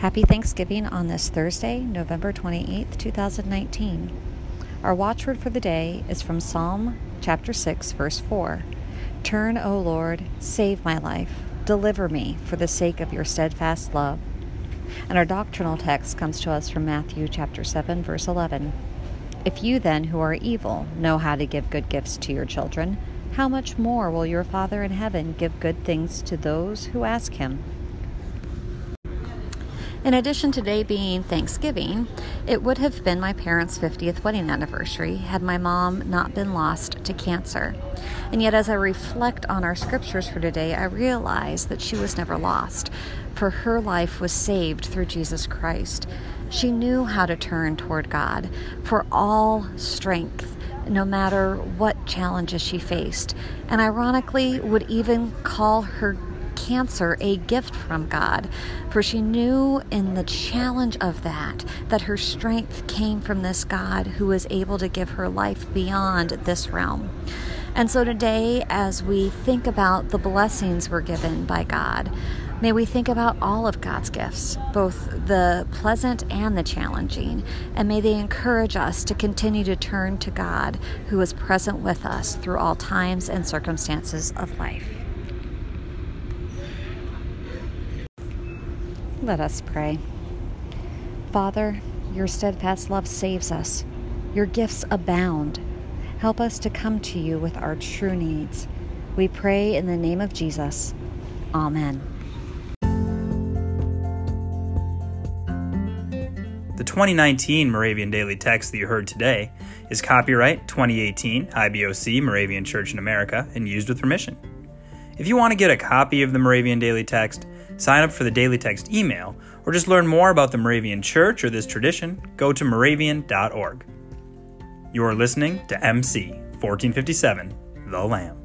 Happy Thanksgiving on this Thursday, November 28th, 2019. Our watchword for the day is from Psalm chapter 6, verse 4. Turn, O Lord, save my life. Deliver me for the sake of your steadfast love. And our doctrinal text comes to us from Matthew chapter 7, verse 11. If you then, who are evil, know how to give good gifts to your children, how much more will your Father in heaven give good things to those who ask him? In addition to today being Thanksgiving, it would have been my parents' 50th wedding anniversary had my mom not been lost to cancer. And yet as I reflect on our scriptures for today, I realize that she was never lost, for her life was saved through Jesus Christ. She knew how to turn toward God for all strength, no matter what challenges she faced, and ironically would even call her cancer a gift from God, for she knew in the challenge of that her strength came from this God who was able to give her life beyond this realm. And so today, as we think about the blessings we're given by God, may we think about all of God's gifts, both the pleasant and the challenging, and may they encourage us to continue to turn to God, who is present with us through all times and circumstances of life. Let us pray. Father, your steadfast love saves us. Your gifts abound. Help us to come to you with our true needs. We pray in the name of Jesus. Amen. The 2019 Moravian Daily Text that you heard today is copyright 2018 IBOC Moravian Church in America and used with permission. If you want to get a copy of the Moravian Daily Text, sign up for the Daily Text email, or just learn more about the Moravian Church or this tradition, go to moravian.org. You are listening to MC 1457, The Lamb.